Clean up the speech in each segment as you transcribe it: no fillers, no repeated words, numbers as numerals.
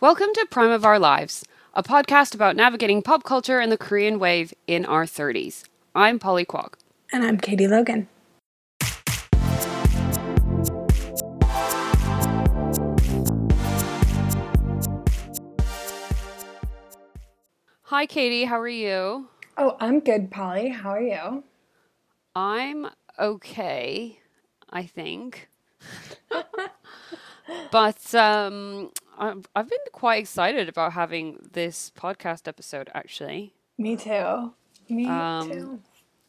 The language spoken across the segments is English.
Welcome to Prime of Our Lives, a podcast about navigating pop culture and the Korean wave in our 30s. I'm Polly Kwok. And I'm Katie Logan. Hi, Katie. How are you? Oh, I'm good, Polly. How are you? I'm okay, I think. But I've been quite excited about having this podcast episode, actually. Me too.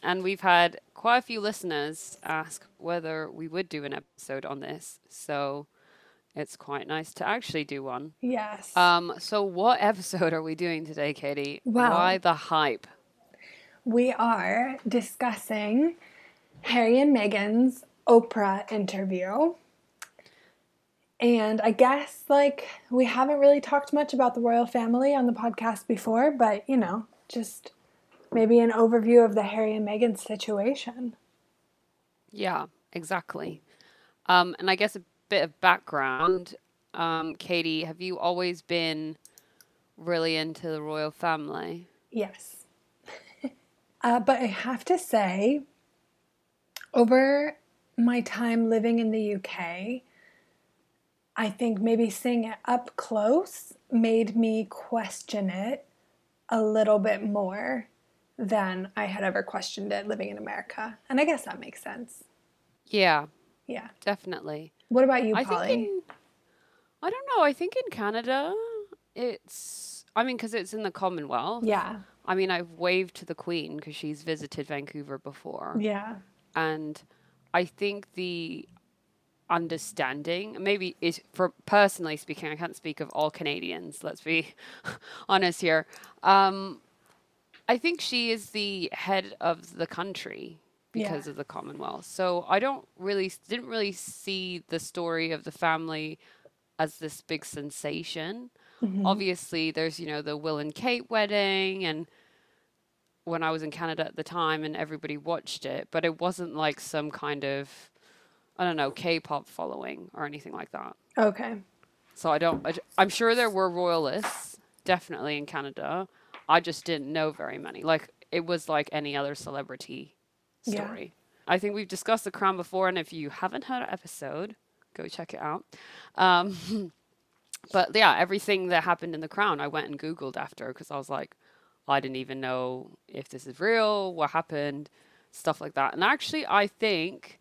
And we've had quite a few listeners ask whether we would do an episode on this. So it's quite nice to actually do one. Yes. So what episode are we doing today, Katie? Well, why the hype? We are discussing Harry and Meghan's Oprah interview. And I guess, like, we haven't really talked much about the royal family on the podcast before, but, you know, just maybe an overview of the Harry and Meghan situation. Yeah, exactly. And I guess a bit of background. Katie, have you always been really into the royal family? Yes. But I have to say, over my time living in the UK, I think maybe seeing it up close made me question it a little bit more than I had ever questioned it living in America. And I guess that makes sense. Yeah. Yeah. Definitely. What about you, Polly? I don't know. I think in Canada, because it's in the Commonwealth. Yeah. I mean, I've waved to the Queen because she's visited Vancouver before. Yeah. And I think the understanding, maybe is, for personally speaking, I can't speak of all Canadians, let's be honest here, I think she is the head of the country because of the Commonwealth, so I didn't really see the story of the family as this big sensation. Obviously there's, you know, the Will and Kate wedding, and when I was in Canada at the time and everybody watched it, but it wasn't like some kind of, I don't know, K-pop following or anything like that. Okay. So I'm sure there were royalists, definitely, in Canada. I just didn't know very many. Like, it was like any other celebrity story. Yeah. I think we've discussed The Crown before, and if you haven't heard an episode, go check it out. But yeah, everything that happened in The Crown, I went and Googled after, because I was like, I didn't even know if this is real, what happened, stuff like that. And actually, I think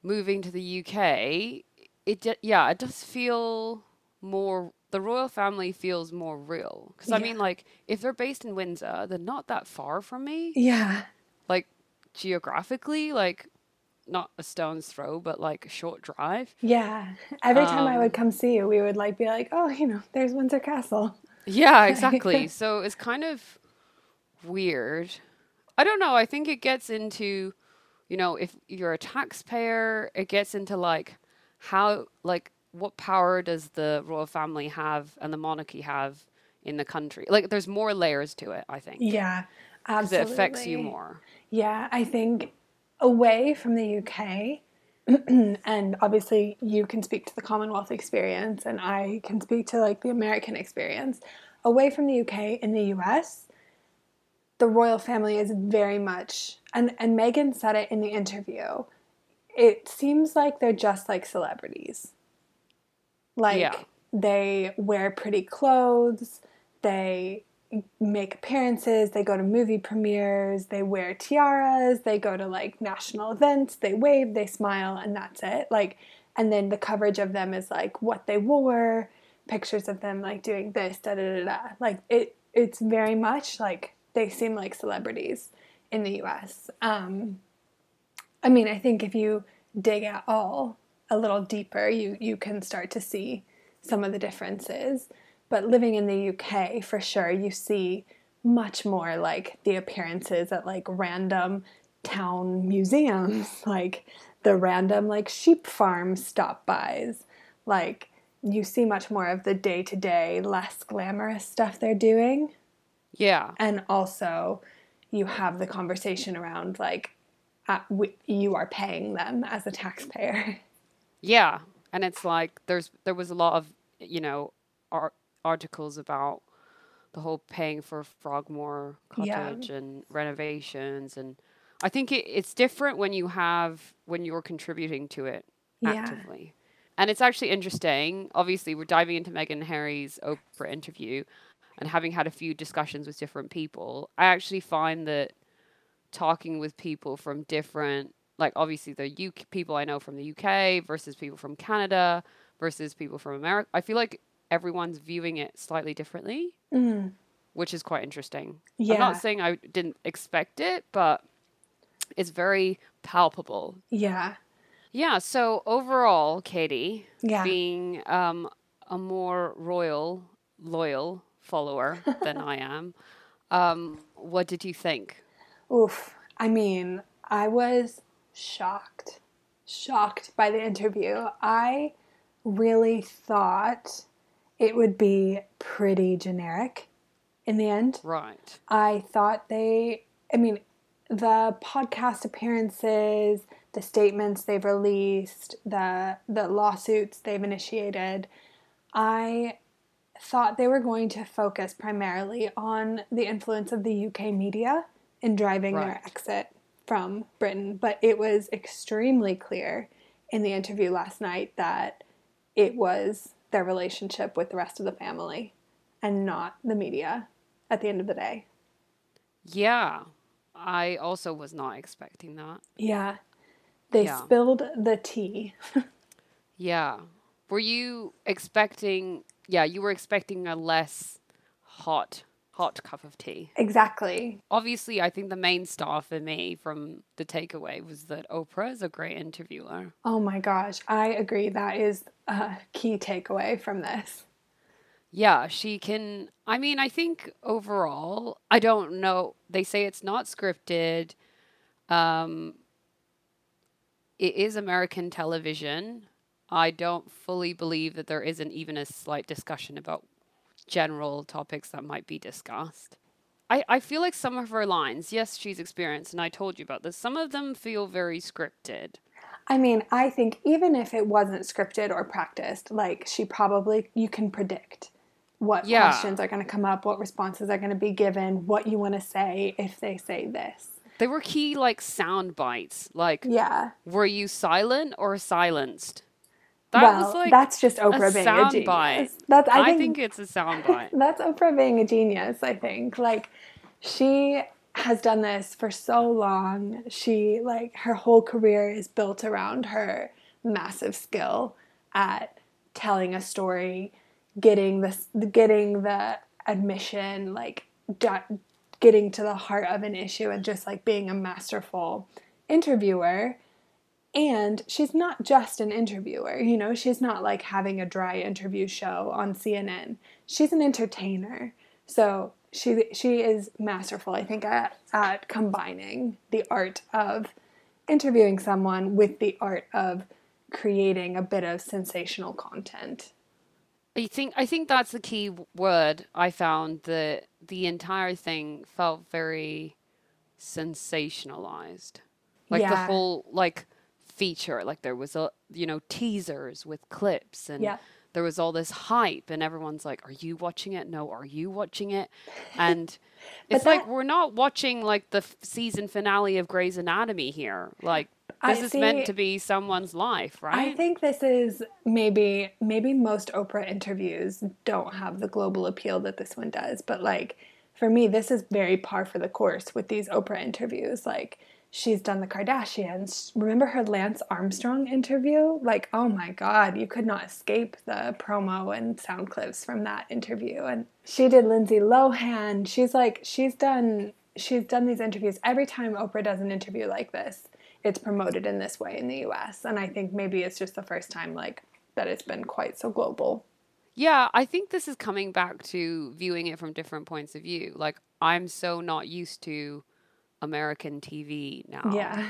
moving to the UK, it does feel more, the royal family feels more real. Because I mean, like, if they're based in Windsor, they're not that far from me. Yeah. Like, geographically, like, not a stone's throw, but like a short drive. Yeah. Every time I would come see you, we would like be like, oh, you know, there's Windsor Castle. Yeah, exactly. So it's kind of weird. I don't know. I think it gets into, you know, if you're a taxpayer, it gets into like how, like, what power does the royal family have and the monarchy have in the country? Like, there's more layers to it, I think. Yeah, absolutely. Because it affects you more. Yeah, I think away from the UK, and obviously you can speak to the Commonwealth experience and I can speak to like the American experience. Away from the UK, in the US, the royal family is very much, and Meghan said it in the interview, it seems like they're just like celebrities. Like, they wear pretty clothes, they make appearances, they go to movie premieres, they wear tiaras, they go to like national events, they wave, they smile, and that's it. Like, and then the coverage of them is like what they wore, pictures of them like doing this, da-da-da-da. Like, it's very much like, they seem like celebrities in the U.S. I mean, I think if you dig at all a little deeper, you can start to see some of the differences. But living in the U.K., for sure, you see much more, like, the appearances at, like, random town museums, like, the random, like, sheep farm stop-bys. Like, you see much more of the day-to-day, less glamorous stuff they're doing. Yeah. And also you have the conversation around like you are paying them as a taxpayer. Yeah. And it's like there was a lot of, you know, articles about the whole paying for Frogmore Cottage and renovations. And I think it's different when you're contributing to it actively. And it's actually interesting. Obviously, we're diving into Meghan and Harry's Oprah interview and having had a few discussions with different people. I actually find that talking with people from different, like obviously the UK, people I know from the UK versus people from Canada versus people from America, I feel like everyone's viewing it slightly differently, which is quite interesting. Yeah. I'm not saying I didn't expect it, but it's very palpable. Yeah. Yeah, so overall, Katie, being a more royal, loyal follower than I am, what did you think? Oof. I mean, I was shocked by the interview. I really thought it would be pretty generic in the end. Right. I thought the podcast appearances, the statements they've released, the lawsuits they've initiated, I thought they were going to focus primarily on the influence of the UK media in driving their exit from Britain. But it was extremely clear in the interview last night that it was their relationship with the rest of the family and not the media at the end of the day. Yeah, I also was not expecting that. Yeah. They spilled the tea. Were you expecting... Yeah, you were expecting a less hot cup of tea. Exactly. Obviously, I think the main star for me from the takeaway was that Oprah is a great interviewer. Oh my gosh, I agree. That is a key takeaway from this. Yeah, she can... I mean, I think overall, I don't know. They say it's not scripted. It is American television. I don't fully believe that there isn't even a slight discussion about general topics that might be discussed. I feel like some of her lines, yes, she's experienced, and I told you about this, some of them feel very scripted. I mean, I think even if it wasn't scripted or practiced, like you can predict what questions are going to come up, what responses are going to be given, what you want to say if they say this. They were key, like, sound bites. Like, were you silent or silenced? That's just Oprah being a genius. Bite. I think it's a sound bite. That's Oprah being a genius, I think. Like, she has done this for so long. She, like, her whole career is built around her massive skill at telling a story, getting the admission, like, getting to the heart of an issue and just, like, being a masterful interviewer. And she's not just an interviewer, you know? She's not, like, having a dry interview show on CNN. She's an entertainer. So she is masterful, I think, at combining the art of interviewing someone with the art of creating a bit of sensational content. I think that's the key word. I found that the entire thing felt very sensationalized. Like, the whole, like, feature. Like, there was, teasers with clips. And there was all this hype. And everyone's like, are you watching it? No, are you watching it? And it's like, we're not watching, like, the season finale of Grey's Anatomy here. Like, This is meant to be someone's life, right? I think this is maybe most Oprah interviews don't have the global appeal that this one does. But, like, for me, this is very par for the course with these Oprah interviews. Like, she's done the Kardashians. Remember her Lance Armstrong interview? Like, oh my God, you could not escape the promo and sound clips from that interview. And she did Lindsay Lohan. She's done these interviews. Every time Oprah does an interview like this, it's promoted in this way in the US. And I think maybe it's just the first time, like, that it's been quite so global. Yeah, I think this is coming back to viewing it from different points of view. Like, I'm so not used to American TV now. Yeah.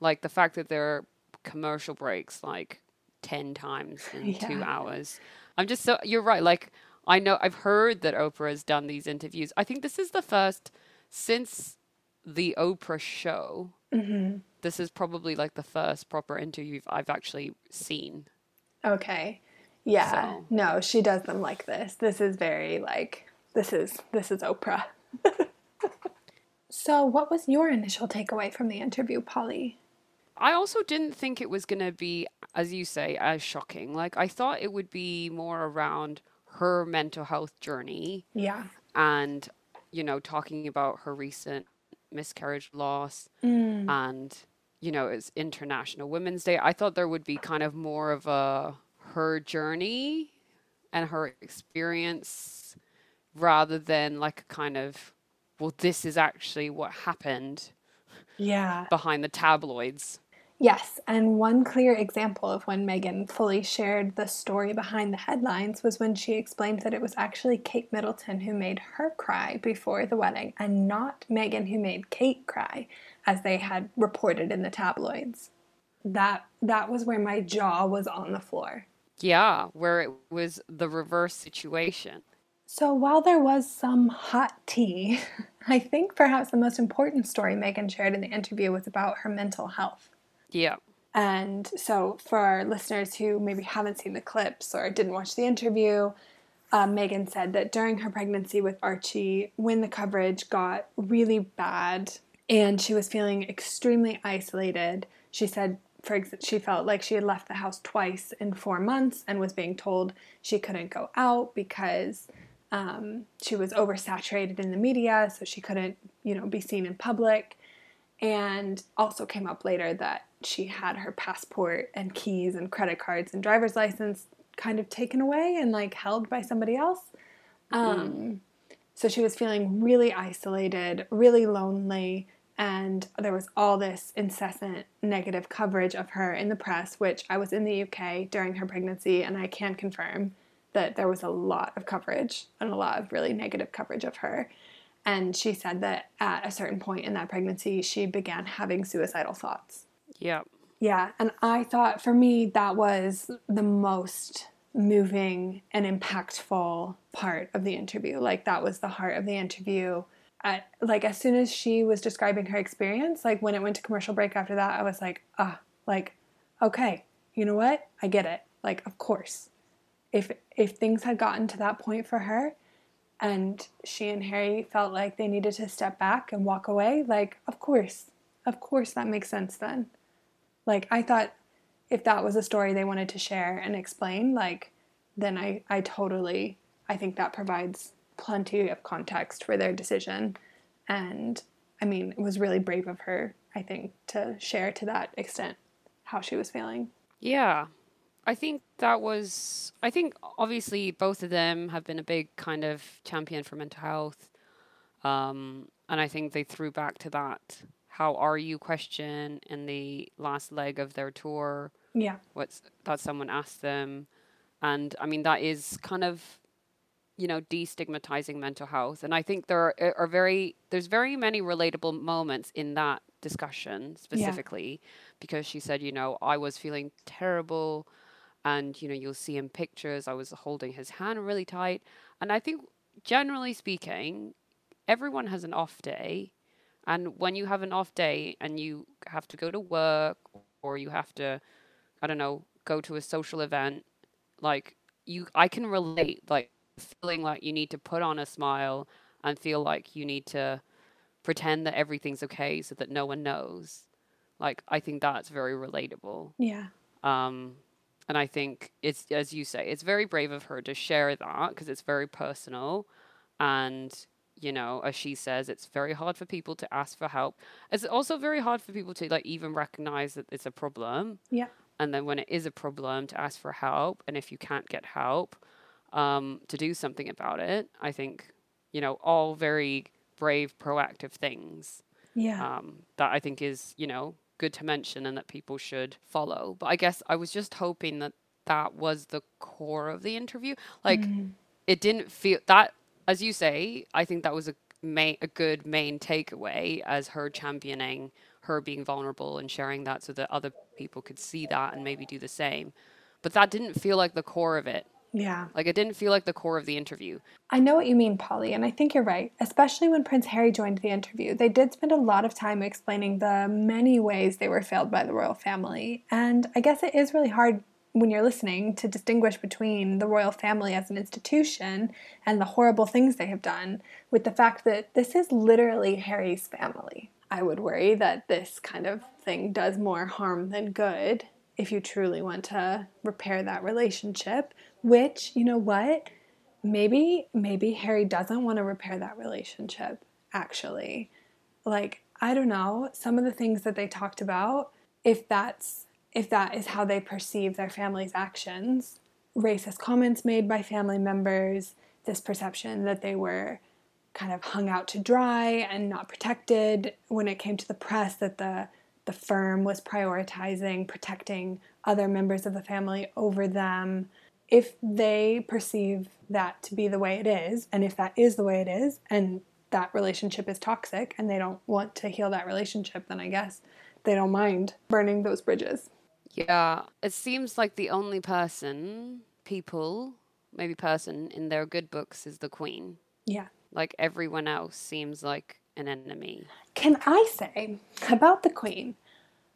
Like, the fact that there are commercial breaks, like, 10 times in 2 hours. I'm just so... You're right. Like, I know... I've heard that Oprah has done these interviews. I think this is the first... Since the Oprah show... Mm-hmm. This is probably, like, the first proper interview I've actually seen. Okay. Yeah. So. No, she does them like this. This is very like, this is Oprah. So what was your initial takeaway from the interview, Polly? I also didn't think it was going to be, as you say, as shocking. Like, I thought it would be more around her mental health journey. Yeah. And, you know, talking about her recent miscarriage loss and, you know, it's International Women's Day. I thought there would be kind of more of a her journey and her experience rather than like a kind of, well, this is actually what happened behind the tabloids. Yes, and one clear example of when Meghan fully shared the story behind the headlines was when she explained that it was actually Kate Middleton who made her cry before the wedding and not Meghan who made Kate cry, as they had reported in the tabloids. That was where my jaw was on the floor. Yeah, where it was the reverse situation. So while there was some hot tea, I think perhaps the most important story Meghan shared in the interview was about her mental health. Yeah. And so for our listeners who maybe haven't seen the clips or didn't watch the interview, Meghan said that during her pregnancy with Archie, when the coverage got really bad and she was feeling extremely isolated, she said, for example, she felt like she had left the house twice in 4 months and was being told she couldn't go out because she was oversaturated in the media, so she couldn't, you know, be seen in public. And also came up later that she had her passport and keys and credit cards and driver's license kind of taken away and like held by somebody else. So she was feeling really isolated, really lonely, and there was all this incessant negative coverage of her in the press, which I was in the UK during her pregnancy, and I can confirm that there was a lot of coverage and a lot of really negative coverage of her. And she said that at a certain point in that pregnancy, she began having suicidal thoughts. Yeah. Yeah. And I thought, for me, that was the most moving and impactful part of the interview. Like, that was the heart of the interview. Like, as soon as she was describing her experience, like, when it went to commercial break after that, I was like, okay, you know what? I get it. Like, of course. If things had gotten to that point for her and she and Harry felt like they needed to step back and walk away, like, of course that makes sense then. Like, I thought if that was a story they wanted to share and explain, like, then I think that provides plenty of context for their decision. And, I mean, it was really brave of her, I think, to share to that extent how she was feeling. Yeah. I think obviously both of them have been a big kind of champion for mental health. And I think they threw back to that "how are you" question in the last leg of their tour. Yeah. That someone asked them. And I mean, that is kind of, you know, destigmatizing mental health. And I think there's very many relatable moments in that discussion specifically, because she said, you know, I was feeling terrible. And, you know, you'll see in pictures, I was holding his hand really tight. And I think, generally speaking, everyone has an off day. And when you have an off day and you have to go to work or you have to, I don't know, go to a social event, like, I can relate, like, feeling like you need to put on a smile and feel like you need to pretend that everything's okay so that no one knows. Like, I think that's very relatable. Yeah. And I think it's, as you say, it's very brave of her to share that because it's very personal. And, you know, as she says, it's very hard for people to ask for help. It's also very hard for people to, like, even recognize that it's a problem. Yeah. And then when it is a problem, to ask for help. And if you can't get help, to do something about it. I think, you know, all very brave, proactive things. Yeah. That I think is, you know, good to mention and that people should follow. But I guess I was just hoping that was the core of the interview. Like, it didn't feel that, as you say, I think that was a good main takeaway, as her championing her being vulnerable and sharing that so that other people could see that and maybe do the same. But that didn't feel like the core of it. Yeah. Like, it didn't feel like the core of the interview. I know what you mean, Polly, and I think you're right. Especially when Prince Harry joined the interview, they did spend a lot of time explaining the many ways they were failed by the royal family. And I guess it is really hard when you're listening, to distinguish between the royal family as an institution and the horrible things they have done with the fact that this is literally Harry's family. I would worry that this kind of thing does more harm than good if you truly want to repair that relationship, which, you know what, maybe Harry doesn't want to repair that relationship, actually. Like, I don't know, some of the things that they talked about, if that is how they perceive their family's actions, racist comments made by family members, this perception that they were kind of hung out to dry and not protected when it came to the press, that the firm was prioritizing protecting other members of the family over them. If they perceive that to be the way it is, and if that is the way it is, and that relationship is toxic and they don't want to heal that relationship, then I guess they don't mind burning those bridges. Yeah. It seems like the only person in their good books is the Queen. Yeah. Like, everyone else seems like an enemy. Can I say about the Queen,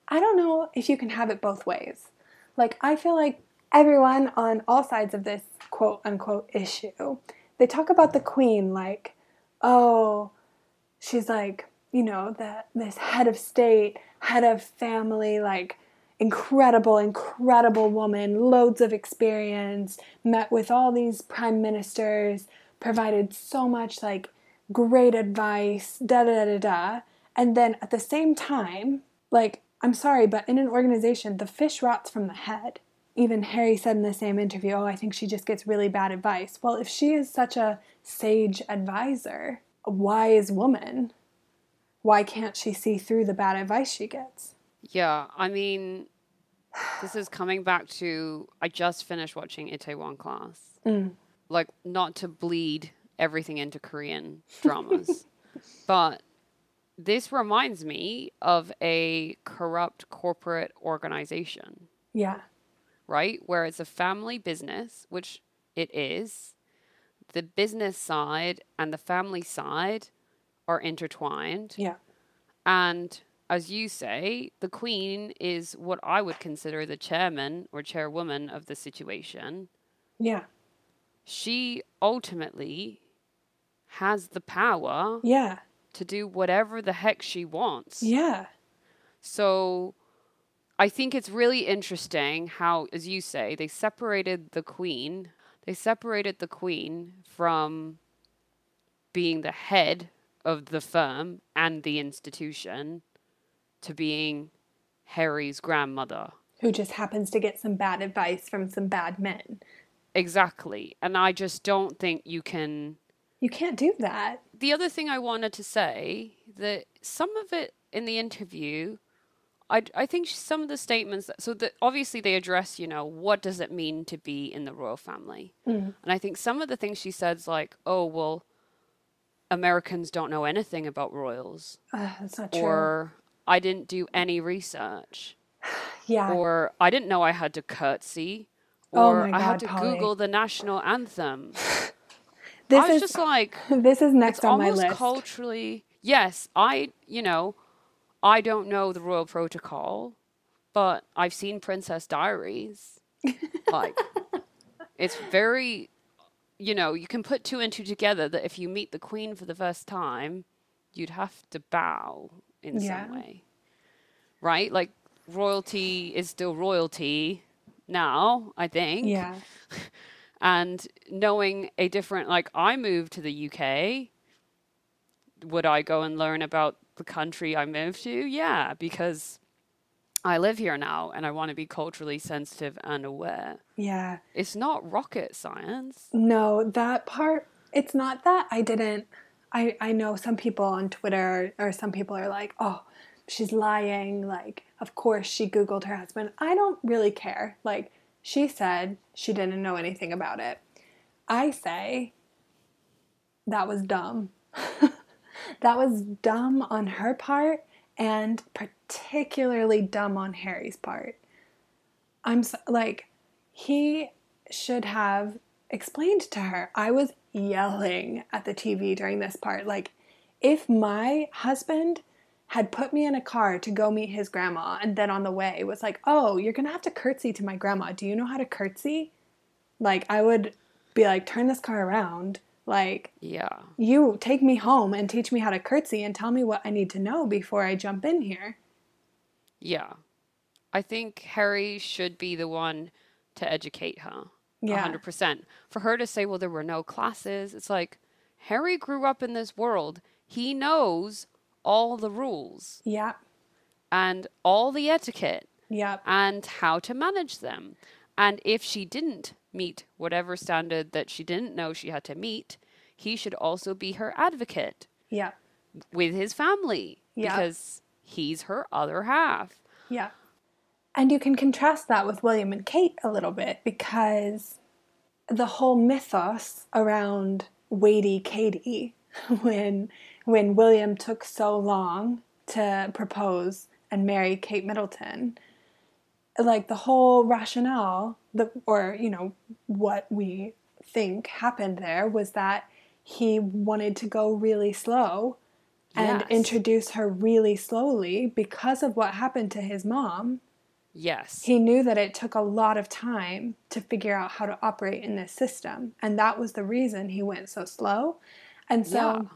I don't know if you can have it both ways. Like, I feel like everyone on all sides of this quote-unquote issue, they talk about the Queen like, oh, she's like, you know, this head of state, head of family, like, incredible woman, loads of experience, met with all these prime ministers, provided so much, like, great advice, da-da-da-da-da. And then at the same time, like, I'm sorry, but in an organization, the fish rots from the head. Even Harry said in the same interview, oh, I think she just gets really bad advice. Well, if she is such a sage advisor, a wise woman, why can't she see through the bad advice she gets? Yeah, I mean, this is coming back to, I just finished watching Itaewon Class. Mm. Like, not to bleed everything into Korean dramas, but this reminds me of a corrupt corporate organization. Yeah. Right? Where it's a family business, which it is. The business side and the family side are intertwined. Yeah. And as you say, the Queen is what I would consider the chairman or chairwoman of the situation. Yeah. She ultimately has the power to do whatever the heck she wants. Yeah. So I think it's really interesting how, as you say, they separated the Queen from being the head of the firm and the institution to being Harry's grandmother, who just happens to get some bad advice from some bad men. Exactly. And I just don't think you can't do that. The other thing I wanted to say, that some of it in the interview, I think some of the statements, obviously they address, you know, what does it mean to be in the royal family? Mm. And I think some of the things she said's like, oh, well, Americans don't know anything about royals. That's not true. Or I didn't do any research. Yeah. Or I didn't know I had to curtsy. Or I had to Google the national anthem. This is next on my list. It's almost culturally, yes, I don't know the royal protocol, but I've seen Princess Diaries. Like, it's very, you know, you can put two and two together that if you meet the Queen for the first time, you'd have to bow in some way. Right? Like, royalty is still royalty. Now, I think. Yeah. And knowing a different, like, I moved to the UK. Would I go and learn about the country I moved to? Yeah, because I live here now and I want to be culturally sensitive and aware. Yeah. It's not rocket science. No, that part, it's not that I didn't. I know some people on Twitter, or some people are like, oh, she's lying, like, of course she Googled her husband. I don't really care. Like, she said she didn't know anything about it. I say that was dumb. That was dumb on her part, and particularly dumb on Harry's part. He should have explained to her. I was yelling at the TV during this part. Like, if my husband had put me in a car to go meet his grandma, and then on the way was like, oh, you're going to have to curtsy to my grandma. Do you know how to curtsy? Like, I would be like, turn this car around. Like, yeah, you take me home and teach me how to curtsy and tell me what I need to know before I jump in here. Yeah. I think Harry should be the one to educate her. Yeah. 100%. For her to say, well, there were no classes. It's like, Harry grew up in this world. He knows all the rules. Yeah. And all the etiquette. Yeah. And how to manage them. And if she didn't meet whatever standard that she didn't know she had to meet, he should also be her advocate. Yeah. With his family. Yeah. Because he's her other half. Yeah. And you can contrast that with William and Kate a little bit, because the whole mythos around weighty Katie, when William took so long to propose and marry Kate Middleton, like the whole rationale, what we think happened there was that he wanted to go really slow and introduce her really slowly because of what happened to his mom. Yes. He knew that it took a lot of time to figure out how to operate in this system, and that was the reason he went so slow. And so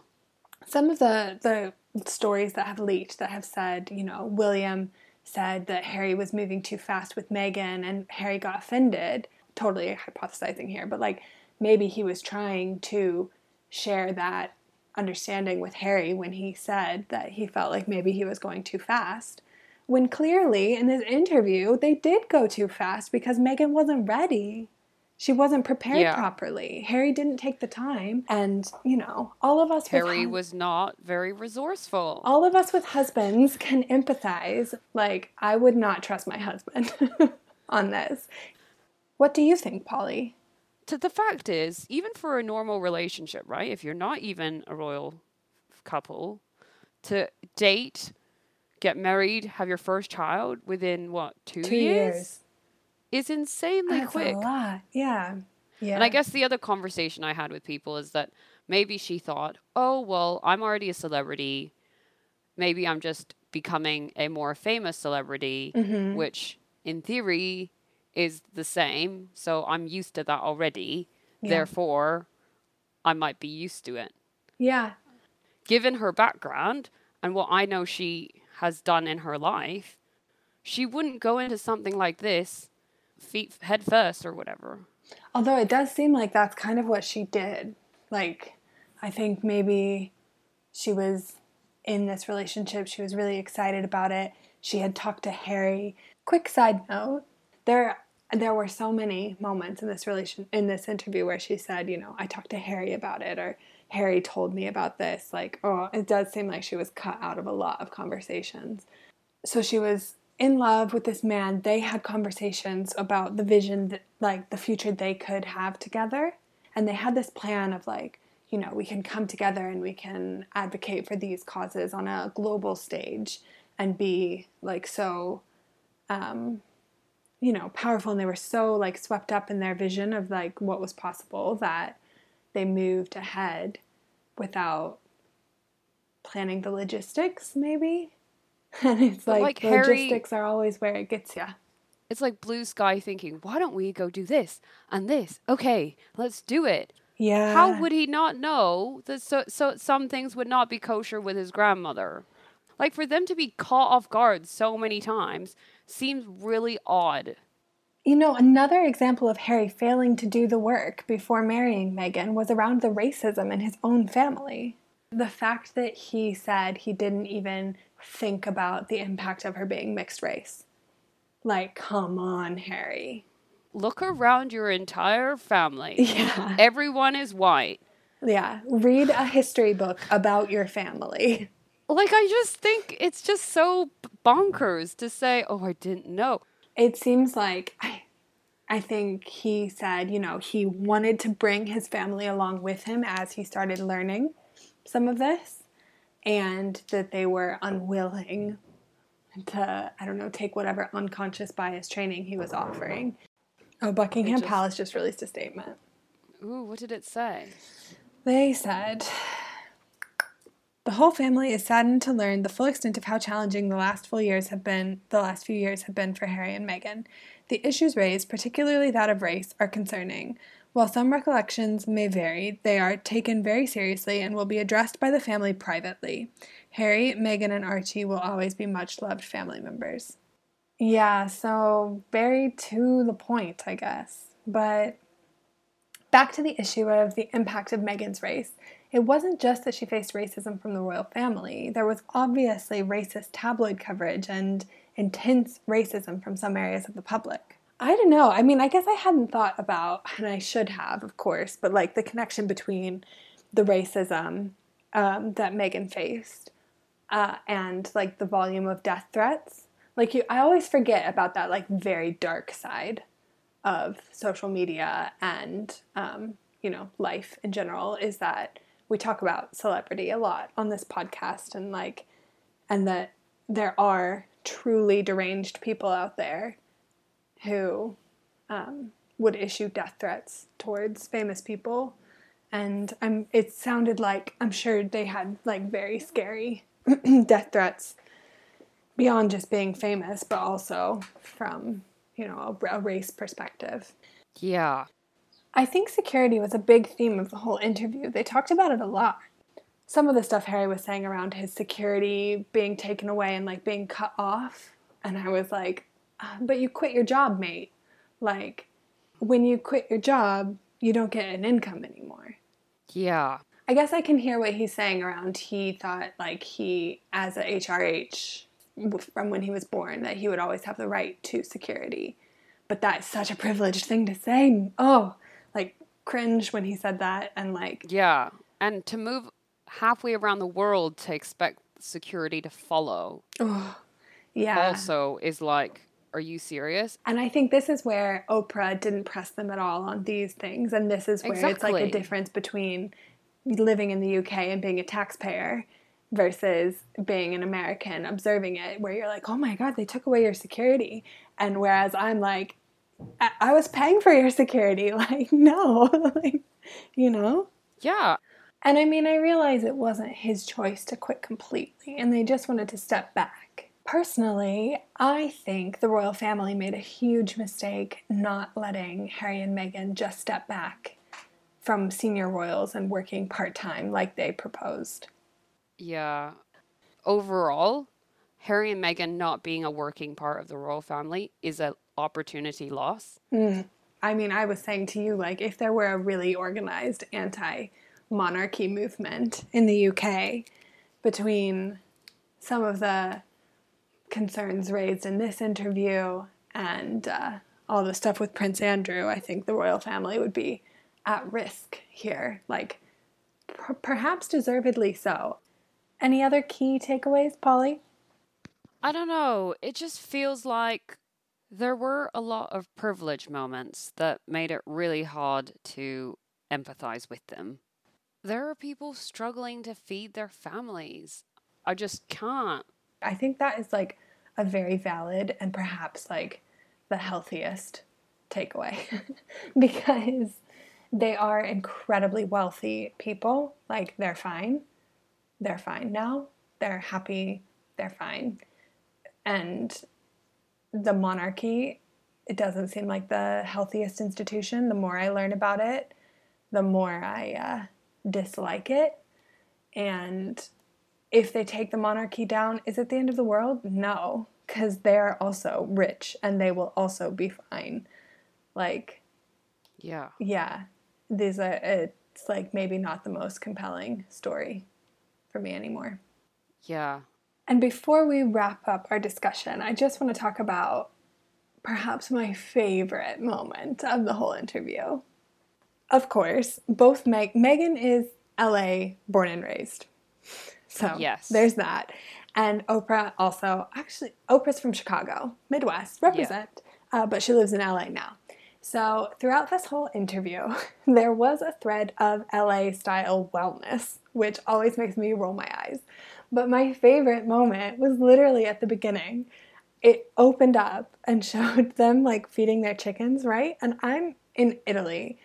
some of the stories that have leaked that have said, William said that Harry was moving too fast with Meghan and Harry got offended. Totally hypothesizing here, but like maybe he was trying to share that understanding with Harry when he said that he felt like maybe he was going too fast. When clearly in this interview, they did go too fast because Meghan wasn't ready. She wasn't prepared properly. Harry didn't take the time. And, all of us... Harry was not very resourceful. All of us with husbands can empathize. Like, I would not trust my husband on this. What do you think, Polly? The fact is, even for a normal relationship, right? If you're not even a royal couple, to date... get married, have your first child within, what, two years? It's insanely quick. That's a lot, yeah. And I guess the other conversation I had with people is that maybe she thought, oh, well, I'm already a celebrity. Maybe I'm just becoming a more famous celebrity, mm-hmm. which in theory is the same. So I'm used to that already. Yeah. Therefore, I might be used to it. Yeah. Given her background and what I know she... has done in her life, she wouldn't go into something like this head first or whatever. Although it does seem like that's kind of what she did. Like, I think maybe she was in this relationship. She was really excited about it. She had talked to Harry. Quick side note, there were so many moments in this interview where she said, I talked to Harry about it, or Harry told me about this. Like, oh, it does seem like she was cut out of a lot of conversations. So she was in love with this man. They had conversations about the vision, the future they could have together. And they had this plan of we can come together and we can advocate for these causes on a global stage and be powerful. And they were so swept up in their vision of what was possible that they moved ahead without planning the logistics, maybe. And it's logistics are always where it gets you. It's like blue sky thinking, why don't we go do this and this? Okay, let's do it. Yeah. How would he not know that so some things would not be kosher with his grandmother? Like, for them to be caught off guard so many times seems really odd. Another example of Harry failing to do the work before marrying Meghan was around the racism in his own family. The fact that he said he didn't even think about the impact of her being mixed race. Like, come on, Harry. Look around your entire family. Yeah. Everyone is white. Yeah. Read a history book about your family. I just think it's just so bonkers to say, oh, I didn't know. It seems like, I think he said, he wanted to bring his family along with him as he started learning some of this, and that they were unwilling to, take whatever unconscious bias training he was offering. Oh, Buckingham Palace just released a statement. Ooh, what did it say? They said, The whole family is saddened to learn the full extent of how challenging the last few years have been for Harry and Meghan. The issues raised, particularly that of race, are concerning. While some recollections may vary, they are taken very seriously and will be addressed by the family privately. Harry, Meghan, and Archie will always be much-loved family members. Yeah, so very to the point, I guess. But back to the issue of the impact of Meghan's race. It wasn't just that she faced racism from the royal family. There was obviously racist tabloid coverage and intense racism from some areas of the public. I don't know. I mean, I guess I hadn't thought about, and I should have, of course, but like the connection between the racism that Meghan faced and like the volume of death threats. Like I always forget about that like very dark side of social media and, you know, life in general is that we talk about celebrity a lot on this podcast and like, and that there are truly deranged people out there who would issue death threats towards famous people. And it sounded like, I'm sure they had like very scary death threats beyond just being famous, but also from, you know, a race perspective. Yeah. I think security was a big theme of the whole interview. They talked about it a lot. Some of the stuff Harry was saying around his security being taken away and like being cut off. And I was like, but you quit your job, mate. Like, when you quit your job, you don't get an income anymore. Yeah. I guess I can hear what he's saying around he thought, like, he, as a HRH from when he was born, that he would always have the right to security. But that's such a privileged thing to say. Oh, like, cringe when he said that and, like... Yeah, and to move halfway around the world to expect security to follow. Oh, yeah. Also is like... Are you serious? And I think this is where Oprah didn't press them at all on these things. And this is where It's like a difference between living in the UK and being a taxpayer versus being an American observing it, where you're like, oh my God, they took away your security. And whereas I'm like, I was paying for your security. Like, no, like, you know? Yeah. And I mean, I realize it wasn't his choice to quit completely. And they just wanted to step back. Personally, I think the royal family made a huge mistake not letting Harry and Meghan just step back from senior royals and working part-time like they proposed. Yeah. Overall, Harry and Meghan not being a working part of the royal family is an opportunity loss. I mean, I was saying to you, like, if there were a really organized anti-monarchy movement in the UK between some of the concerns raised in this interview and all the stuff with Prince Andrew, I think the royal family would be at risk here, like perhaps deservedly so. Any other key takeaways, Polly? I don't know. It just feels like there were a lot of privilege moments that made it really hard to empathize with them. There are people struggling to feed their families. I just can't. I think that is like a very valid and perhaps like the healthiest takeaway because they are incredibly wealthy people. Like they're fine. They're fine now. They're happy. They're fine. And the monarchy, it doesn't seem like the healthiest institution. The more I learn about it, the more I dislike it. And if they take the monarchy down, is it the end of the world? No, because they're also rich and they will also be fine. Like, yeah, these are, it's like maybe not the most compelling story for me anymore. Yeah. And before we wrap up our discussion, I just want to talk about perhaps my favorite moment of the whole interview. Of course, both Meghan is LA born and raised. So yes. There's that. And Oprah also, actually, Oprah's from Chicago, Midwest, represent, but she lives in LA now. So throughout this whole interview, there was a thread of LA-style wellness, which always makes me roll my eyes. But my favorite moment was literally at the beginning. It opened up and showed them, like, feeding their chickens, right? And I'm in Italy,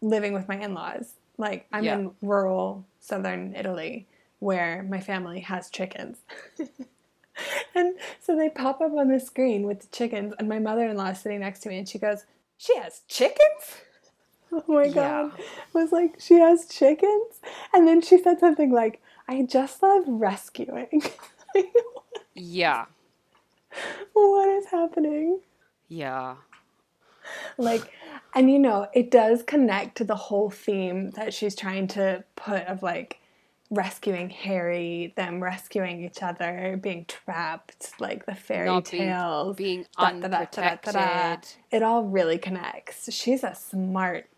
living with my in-laws. Like, I'm in rural southern Italy. where my family has chickens. And so they pop up on the screen with the chickens, and my mother-in-law is sitting next to me, and she goes, "She has chickens?" Oh my God. Yeah. I was like, "She has chickens?" And then she said something like, "I just love rescuing." Yeah. What is happening? Yeah. Like, and you know, it does connect to the whole theme that she's trying to put of like rescuing Harry, them rescuing each other, being trapped, like the fairy tales, being unprotected. It all really connects. She's a smart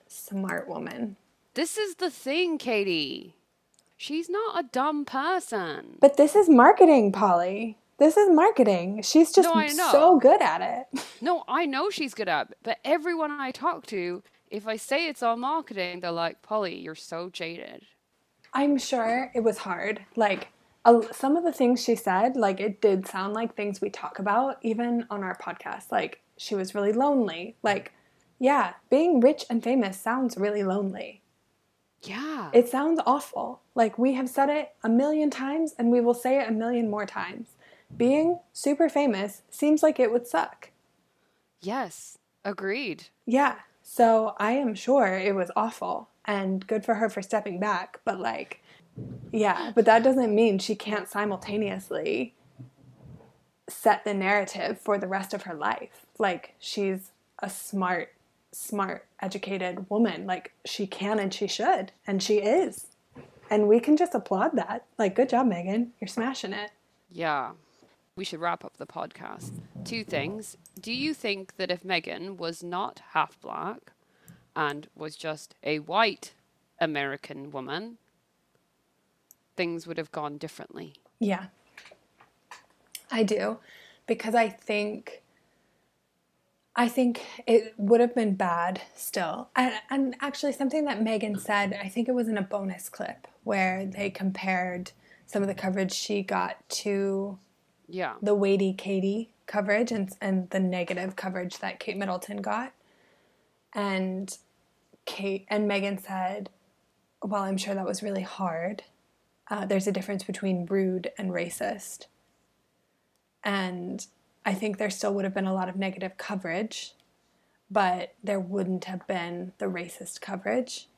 woman. This is the thing, Katie. She's not a dumb person. But this is marketing, Polly. This is marketing. She's just so good at it. No, I know she's good at it. But everyone I talk to, if I say it's all marketing, they're like, "Polly, you're so jaded." I'm sure it was hard. Like, some of the things she said, like, it did sound like things we talk about, even on our podcast. Like, she was really lonely. Like, yeah, being rich and famous sounds really lonely. Yeah. It sounds awful. Like, we have said it 1,000,000 times, and we will say it 1,000,000 more times. Being super famous seems like it would suck. Yes, agreed. Yeah, so I am sure it was awful, and good for her for stepping back, but like, yeah, but that doesn't mean she can't simultaneously set the narrative for the rest of her life. Like, she's a smart, educated woman. Like, she can and she should, and she is. And we can just applaud that. Like, good job, Megan. You're smashing it. Yeah. We should wrap up the podcast. Two things. Do you think that if Meghan was not half black and was just a white American woman, things would have gone differently? Yeah, I do. Because I think it would have been bad still. And actually something that Meghan said, I think it was in a bonus clip where they compared some of the coverage she got to... Yeah, the weighty Katie coverage and the negative coverage that Kate Middleton got. And Meghan said, "Well, I'm sure that was really hard. There's a difference between rude and racist." And I think there still would have been a lot of negative coverage, but there wouldn't have been the racist coverage.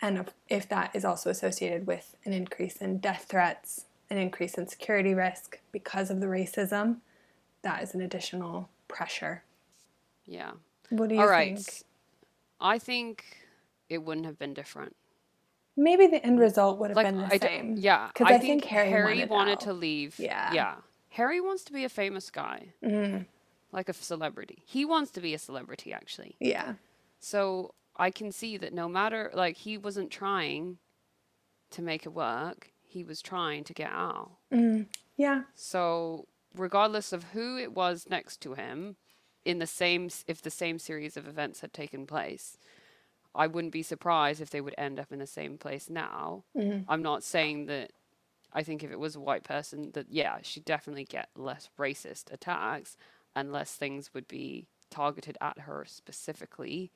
And if that is also associated with an increase in death threats, an increase in security risk because of the racism, that is an additional pressure. Yeah. What do you think? All right. I think it wouldn't have been different. Maybe the end result would have been the same. Yeah. Because I think Harry wanted to leave. Yeah. Yeah. Harry wants to be a famous guy. Mm. Like a celebrity. He wants to be a celebrity, actually. Yeah. So I can see that no matter, like, he wasn't trying to make it work. He was trying to get out. Mm, yeah. So regardless of who it was next to him, if the same series of events had taken place, I wouldn't be surprised if they would end up in the same place now. Mm. I'm not saying that. I think if it was a white person, that yeah, she'd definitely get less racist attacks and less things would be targeted at her specifically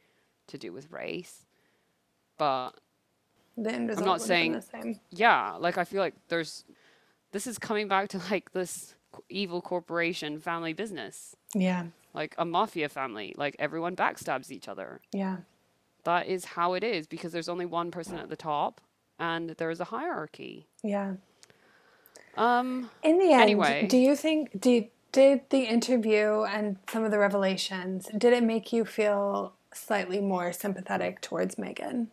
to do with race. But the end result wouldn't have been the same. Yeah, like I feel like this is coming back to like this evil corporation family business. Yeah. Like a mafia family, like everyone backstabs each other. Yeah. That is how it is because there's only one person at the top and there is a hierarchy. Yeah. In the end, anyway, do you think did the interview and some of the revelations, did it make you feel slightly more sympathetic towards Meghan?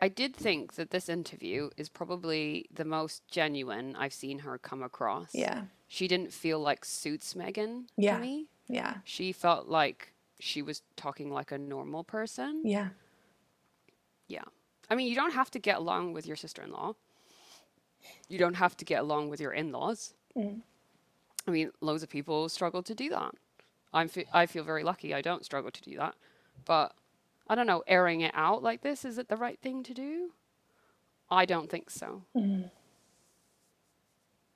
I did think that this interview is probably the most genuine I've seen her come across. Yeah. She didn't feel like suits Meghan to me. Yeah. She felt like she was talking like a normal person. Yeah. Yeah. I mean, you don't have to get along with your sister-in-law. You don't have to get along with your in-laws. Mm. I mean, loads of people struggle to do that. I feel very lucky I don't struggle to do that. But... I don't know, airing it out like this, is it the right thing to do? I don't think so. Mm.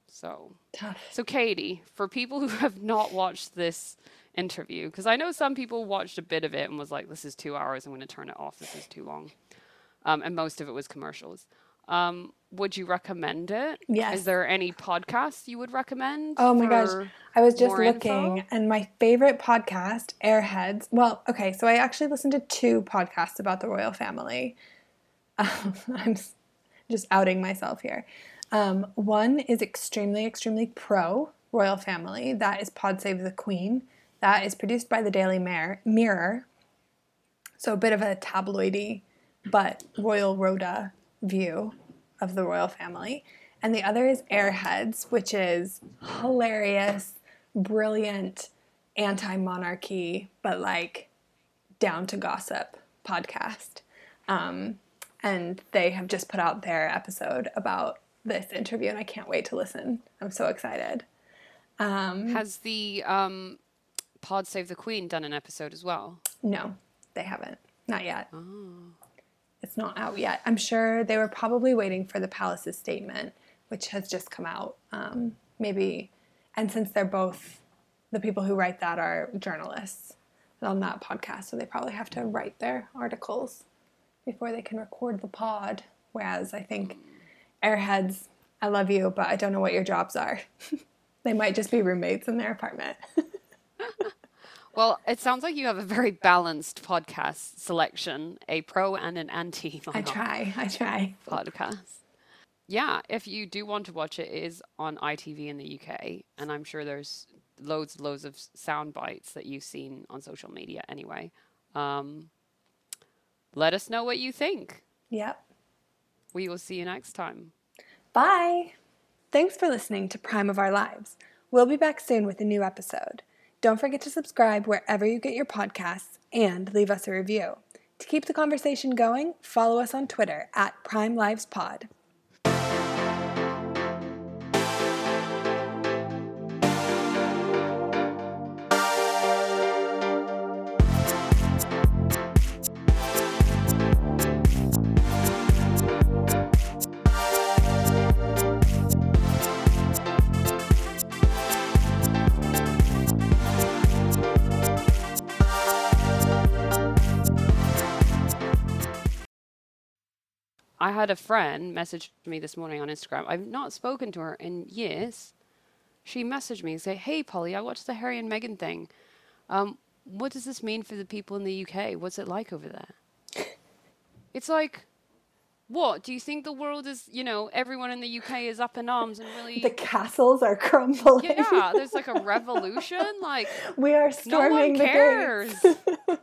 So tough. So Katie, for people who have not watched this interview, because I know some people watched a bit of it and was like, this is 2 hours, I'm going to turn it off, this is too long. And most of it was commercials. Would you recommend it? Yes. Is there any podcasts you would recommend? Oh my gosh. I was just looking and my favorite podcast, Airheads. Well, okay. So I actually listened to two podcasts about the royal family. I'm just outing myself here. One is extremely, extremely pro royal family. That is Pod Save the Queen. That is produced by the Daily Mirror. So a bit of a tabloidy, but Royal Rota view of the royal family. And the other is Airheads, which is hilarious, brilliant, anti-monarchy, but like down to gossip podcast. And they have just put out their episode about this interview, and I can't wait to listen. I'm so excited. Has the Pod Save the Queen done an episode as well? No, they haven't. Not yet. Oh. It's not out yet. I'm sure they were probably waiting for the palace's statement, which has just come out. Maybe, and since they're both, the people who write that are journalists on that podcast, so they probably have to write their articles before they can record the pod. Whereas I think Airheads, I love you, but I don't know what your jobs are. They might just be roommates in their apartment. Well, it sounds like you have a very balanced podcast selection, a pro and an anti. I try. Podcast. Yeah, if you do want to watch it, it is on ITV in the UK. And I'm sure there's loads of sound bites that you've seen on social media anyway. Let us know what you think. Yep. We will see you next time. Bye. Thanks for listening to Prime of Our Lives. We'll be back soon with a new episode. Don't forget to subscribe wherever you get your podcasts and leave us a review. To keep the conversation going, follow us on Twitter @PrimeLivesPod. I had a friend message me this morning on Instagram. I've not spoken to her in years. She messaged me and said, "Hey, Polly, I watched the Harry and Meghan thing. What does this mean for the people in the UK? What's it like over there?" It's like, what? Do you think the world is, everyone in the UK is up in arms and really... The castles are crumbling. Yeah, there's like a revolution. Like, we are storming the gates. No one cares.